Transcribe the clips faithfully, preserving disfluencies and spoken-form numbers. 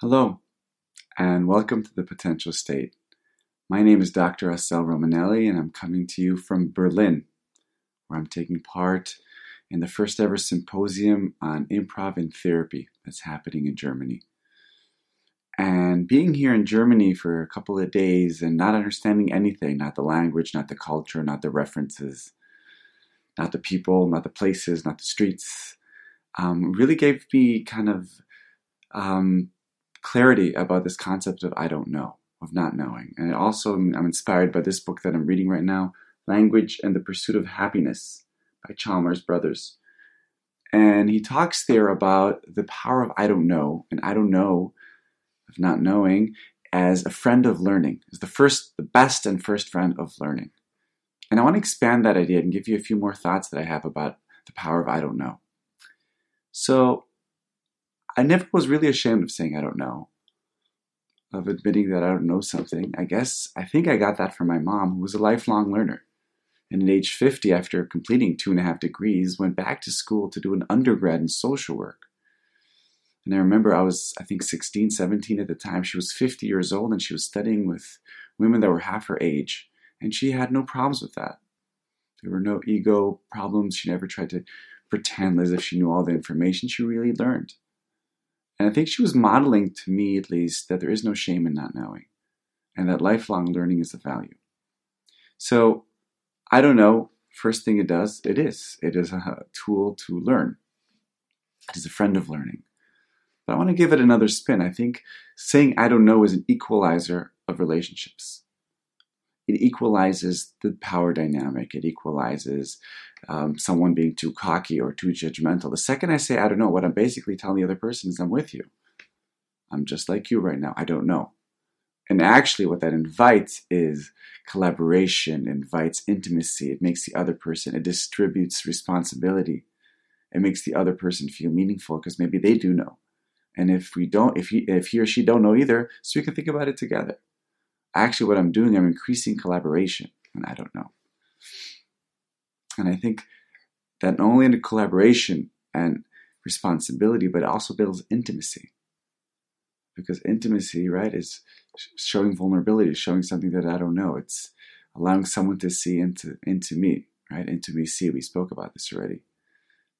Hello, and welcome to The Potential State. My name is Doctor Estelle Romanelli, and I'm coming to you from Berlin, where I'm taking part in the first ever symposium on improv and therapy that's happening in Germany. And being here in Germany for a couple of days and not understanding anything, not the language, not the culture, not the references, not the people, not the places, not the streets, um, really gave me kind of... Um, clarity about this concept of I don't know, of not knowing. And also, I'm inspired by this book that I'm reading right now, Language and the Pursuit of Happiness by Chalmers Brothers. And he talks there about the power of I don't know, and I don't know, of not knowing, as a friend of learning, as the first, the best and first friend of learning. And I want to expand that idea and give you a few more thoughts that I have about the power of I don't know. So, I never was really ashamed of saying I don't know, of admitting that I don't know something. I guess, I think I got that from my mom, who was a lifelong learner. And at age fifty, after completing two and a half degrees, went back to school to do an undergrad in social work. And I remember I was, I think, sixteen, seventeen at the time. She was fifty years old, and she was studying with women that were half her age. And she had no problems with that. There were no ego problems. She never tried to pretend as if she knew all the information. She really learned. And I think she was modeling to me, at least, that there is no shame in not knowing, and that lifelong learning is a value. So, I don't know, first thing it does, it is. It is a tool to learn. It is a friend of learning. But I want to give it another spin. I think saying I don't know is an equalizer of relationships. It equalizes the power dynamic. It equalizes um, someone being too cocky or too judgmental. The second I say, I don't know, what I'm basically telling the other person is I'm with you. I'm just like you right now. I don't know. And actually what that invites is collaboration, invites intimacy. It makes the other person, it distributes responsibility. It makes the other person feel meaningful because maybe they do know. And if we don't, if he, if he or she don't know either, so we can think about it together. Actually, what I'm doing, I'm increasing collaboration, and I don't know. And I think that not only in collaboration and responsibility, but it also builds intimacy. Because intimacy, right, is showing vulnerability, showing something that I don't know. It's allowing someone to see into, into me, right? Into me, see. We spoke about this already.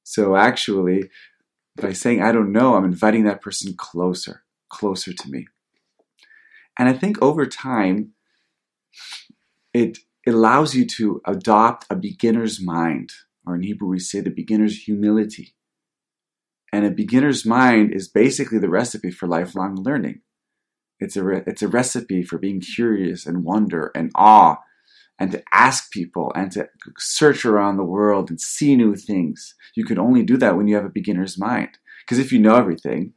So actually, by saying I don't know, I'm inviting that person closer, closer to me. And I think over time, it allows you to adopt a beginner's mind, or in Hebrew we say the beginner's humility. And a beginner's mind is basically the recipe for lifelong learning. It's a re- it's a recipe for being curious and wonder and awe, and to ask people and to search around the world and see new things. You can only do that when you have a beginner's mind, because if you know everything.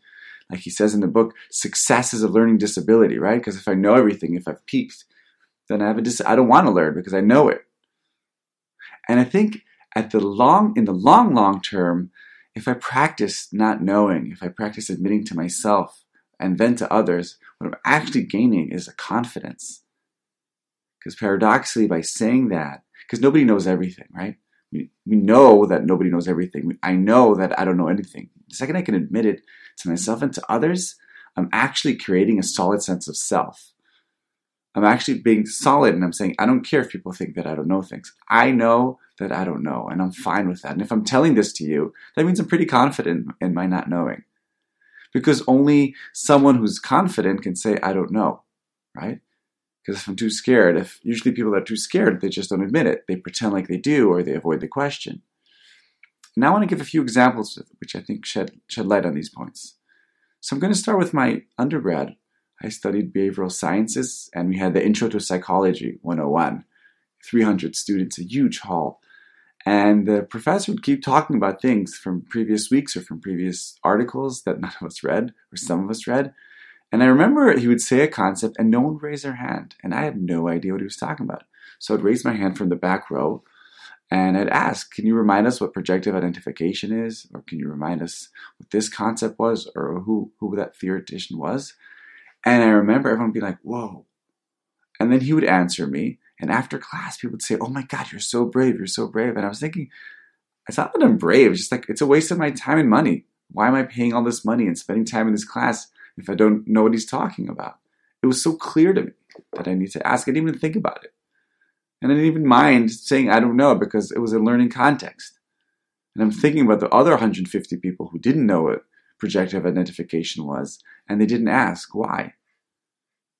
Like he says in the book, success is a learning disability, right? Because if I know everything, if I've peaked, then I have a dis- I don't want to learn because I know it. And I think at the long, in the long, long term, if I practice not knowing, if I practice admitting to myself and then to others, what I'm actually gaining is a confidence. Because paradoxically, by saying that, because nobody knows everything, right? We know that nobody knows everything. I know that I don't know anything. The second I can admit it to myself and to others, I'm actually creating a solid sense of self. I'm actually being solid, and I'm saying, I don't care if people think that I don't know things. I know that I don't know, and I'm fine with that. And if I'm telling this to you, that means I'm pretty confident in my not knowing. Because only someone who's confident can say, I don't know, right? Because if I'm too scared, if usually people are too scared, they just don't admit it. They pretend like they do, or they avoid the question. And I want to give a few examples, which I think shed, shed light on these points. So I'm going to start with my undergrad. I studied behavioral sciences, and we had the Intro to Psychology one oh one. three hundred students, a huge hall. And the professor would keep talking about things from previous weeks or from previous articles that none of us read, or some of us read. And I remember he would say a concept and no one would raise their hand. And I had no idea what he was talking about. So I'd raise my hand from the back row and I'd ask, can you remind us what projective identification is? Or can you remind us what this concept was or who, who that theoretician was? And I remember everyone would be like, whoa. And then he would answer me. And after class, people would say, oh my God, you're so brave. You're so brave. And I was thinking, it's not that I'm brave. It's just like, it's a waste of my time and money. Why am I paying all this money and spending time in this class? if I don't know what he's talking about. It was so clear to me that I need to ask. I didn't even think about it. And I didn't even mind saying I don't know because it was a learning context. And I'm thinking about the other one hundred fifty people who didn't know what projective identification was, and they didn't ask why.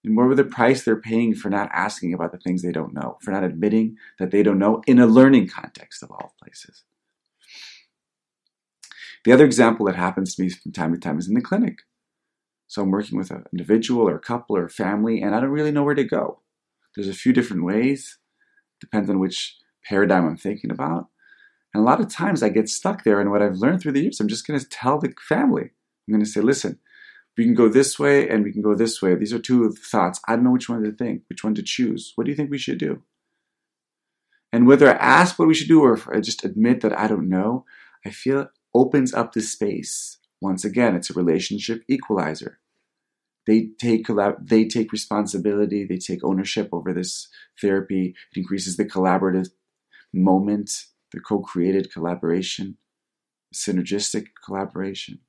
And what were the price they're paying for not asking about the things they don't know, for not admitting that they don't know in a learning context of all places? The other example that happens to me from time to time is in the clinic. So I'm working with an individual or a couple or a family, and I don't really know where to go. There's a few different ways, depends on which paradigm I'm thinking about. And a lot of times I get stuck there, and what I've learned through the years, I'm just going to tell the family. I'm going to say, listen, we can go this way and we can go this way. These are two of the thoughts. I don't know which one to think, which one to choose. What do you think we should do? And whether I ask what we should do or if I just admit that I don't know, I feel it opens up the space. Once again, it's a relationship equalizer. They take they take responsibility. They take ownership over this therapy. It increases the collaborative moment, the co-created collaboration, synergistic collaboration.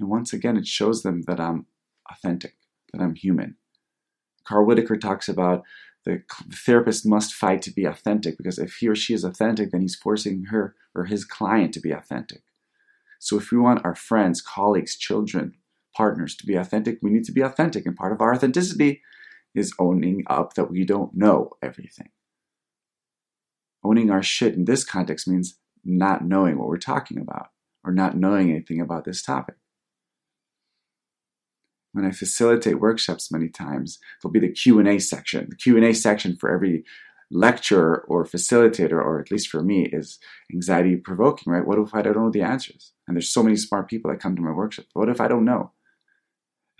And once again, it shows them that I'm authentic, that I'm human. Carl Whitaker talks about the therapist must fight to be authentic, because if he or she is authentic, then he's forcing her or his client to be authentic. So if we want our friends, colleagues, children, partners to be authentic, we need to be authentic. And part of our authenticity is owning up that we don't know everything. Owning our shit in this context means not knowing what we're talking about or not knowing anything about this topic. When I facilitate workshops many times, there'll be the Q and A section. The Q and A section for every lecturer or facilitator, or at least for me, is anxiety-provoking, right? What if I don't know the answers? And there's so many smart people that come to my workshop. What if I don't know?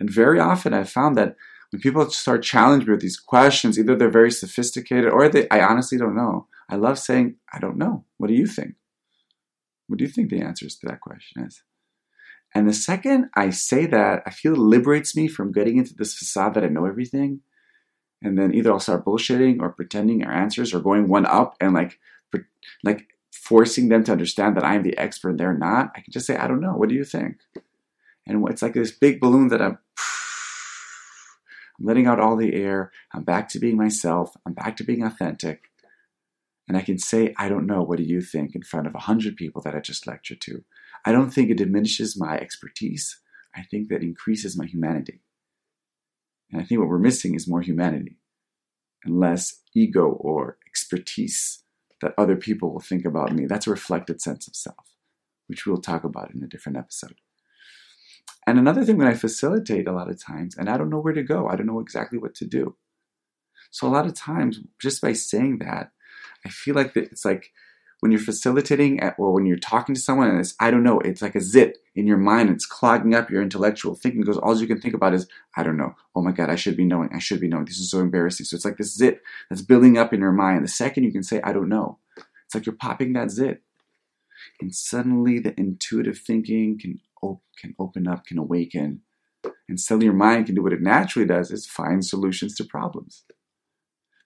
And very often I've found that when people start challenging me with these questions, either they're very sophisticated or they, I honestly don't know. I love saying, I don't know. What do you think? What do you think the answers to that question is? And the second I say that, I feel it liberates me from getting into this facade that I know everything. And then either I'll start bullshitting or pretending our answers or going one up and like, like forcing them to understand that I am the expert and they're not. I can just say, I don't know. What do you think? And it's like this big balloon that I'm, I'm letting out all the air. I'm back to being myself. I'm back to being authentic. And I can say, I don't know, what do you think, in front of one hundred people that I just lectured to. I don't think it diminishes my expertise. I think that increases my humanity. And I think what we're missing is more humanity and less ego or expertise that other people will think about me. That's a reflected sense of self, which we'll talk about in a different episode. And another thing that I facilitate a lot of times, and I don't know where to go. I don't know exactly what to do. So a lot of times, just by saying that, I feel like it's like when you're facilitating at, or when you're talking to someone and it's, I don't know, it's like a zit in your mind. It's clogging up your intellectual thinking because all you can think about is, I don't know. Oh my God, I should be knowing. I should be knowing. This is so embarrassing. So it's like this zit that's building up in your mind. The second you can say, I don't know, it's like you're popping that zit. And suddenly the intuitive thinking can, op- can open up, can awaken. And suddenly your mind can do what it naturally does, is find solutions to problems.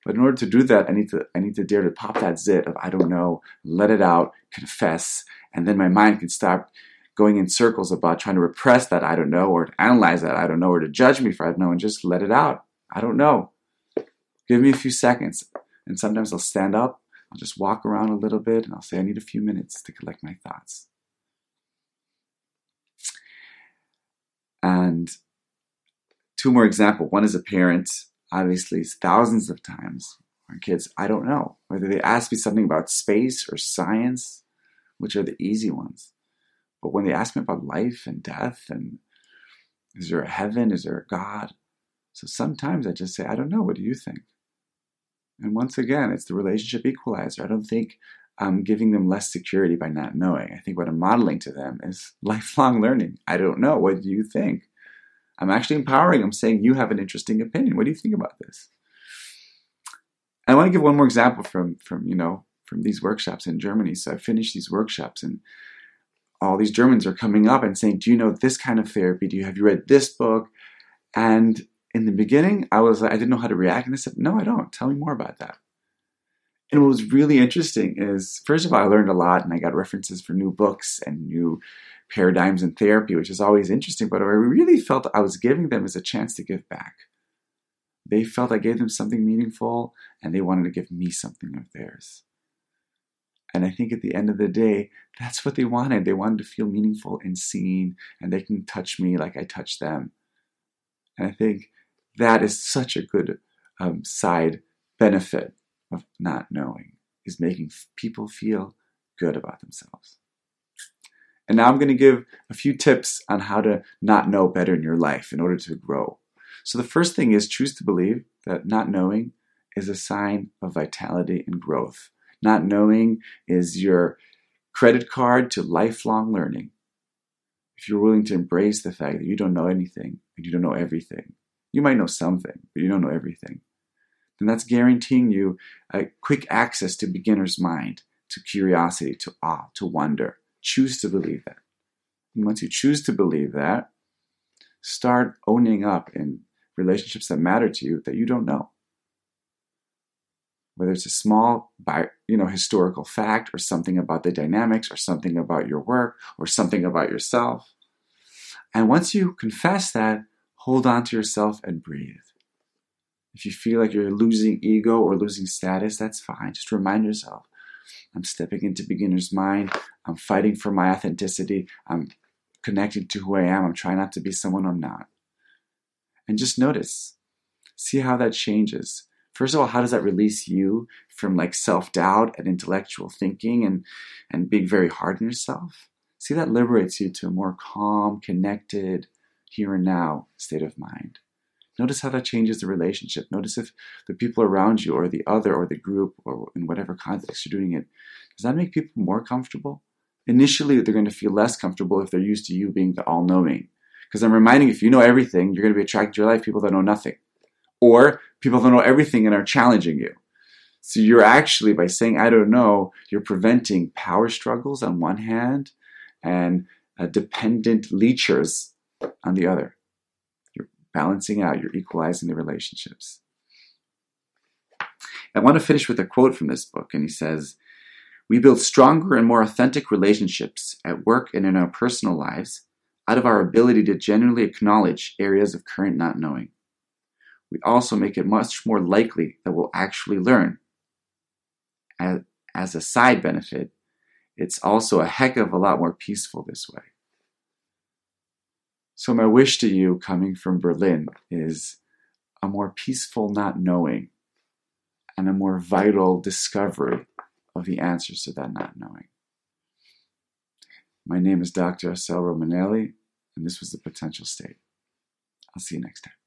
But in order to do that, I need to I need to dare to pop that zit of I don't know, let it out, confess, and then my mind can stop going in circles about trying to repress that I don't know or to analyze that I don't know or to judge me for I don't know and just let it out. I don't know. Give me a few seconds. And sometimes I'll stand up, I'll just walk around a little bit, and I'll say I need a few minutes to collect my thoughts. And two more examples. One is a parent. Obviously, thousands of times, our kids, I don't know. Whether they ask me something about space or science, which are the easy ones. But when they ask me about life and death and is there a heaven, is there a God? So sometimes I just say, I don't know, what do you think? And once again, it's the relationship equalizer. I don't think I'm giving them less security by not knowing. I think what I'm modeling to them is lifelong learning. I don't know, what do you think? I'm actually empowering. I'm saying, you have an interesting opinion. What do you think about this? And I want to give one more example from, from, you know, from these workshops in Germany. So I finished these workshops and all these Germans are coming up and saying, do you know this kind of therapy? Do you, have you read this book? And in the beginning, I was, I didn't know how to react. And I said, no, I don't. Tell me more about that. And what was really interesting is, first of all, I learned a lot and I got references for new books and new paradigms in therapy, which is always interesting, but what I really felt I was giving them is a chance to give back. They felt I gave them something meaningful, and they wanted to give me something of theirs. And I think at the end of the day, that's what they wanted. They wanted to feel meaningful and seen, and they can touch me like I touch them. And I think that is such a good um, side benefit of not knowing, is making people feel good about themselves. And now I'm going to give a few tips on how to not know better in your life in order to grow. So the first thing is choose to believe that not knowing is a sign of vitality and growth. Not knowing is your credit card to lifelong learning. If you're willing to embrace the fact that you don't know anything and you don't know everything, you might know something, but you don't know everything, then that's guaranteeing you a quick access to beginner's mind, to curiosity, to awe, to wonder. Choose to believe that. And once you choose to believe that, start owning up in relationships that matter to you that you don't know. Whether it's a small, you know, historical fact, or something about the dynamics, or something about your work, or something about yourself. And once you confess that, hold on to yourself and breathe. If you feel like you're losing ego or losing status, that's fine. Just remind yourself, I'm stepping into beginner's mind. I'm fighting for my authenticity. I'm connecting to who I am. I'm trying not to be someone I'm not. And just notice. See how that changes. First of all, how does that release you from like self-doubt and intellectual thinking and, and being very hard on yourself? See, that liberates you to a more calm, connected, here and now state of mind. Notice how that changes the relationship. Notice if the people around you or the other or the group or in whatever context you're doing it, does that make people more comfortable? Initially, they're going to feel less comfortable if they're used to you being the all-knowing. Because I'm reminding, if you know everything, you're going to be attracted to your life people that know nothing. Or people don't know everything and are challenging you. So you're actually, by saying, I don't know, you're preventing power struggles on one hand and uh, dependent leechers on the other. You're balancing out, you're equalizing the relationships. I want to finish with a quote from this book, and he says, we build stronger and more authentic relationships at work and in our personal lives out of our ability to genuinely acknowledge areas of current not knowing. We also make it much more likely that we'll actually learn. As, as a side benefit, it's also a heck of a lot more peaceful this way. So my wish to you coming from Berlin is a more peaceful not knowing and a more vital discovery of the answers to that not knowing. My name is Doctor Estelle Romanelli, and this was The Potential State. I'll see you next time.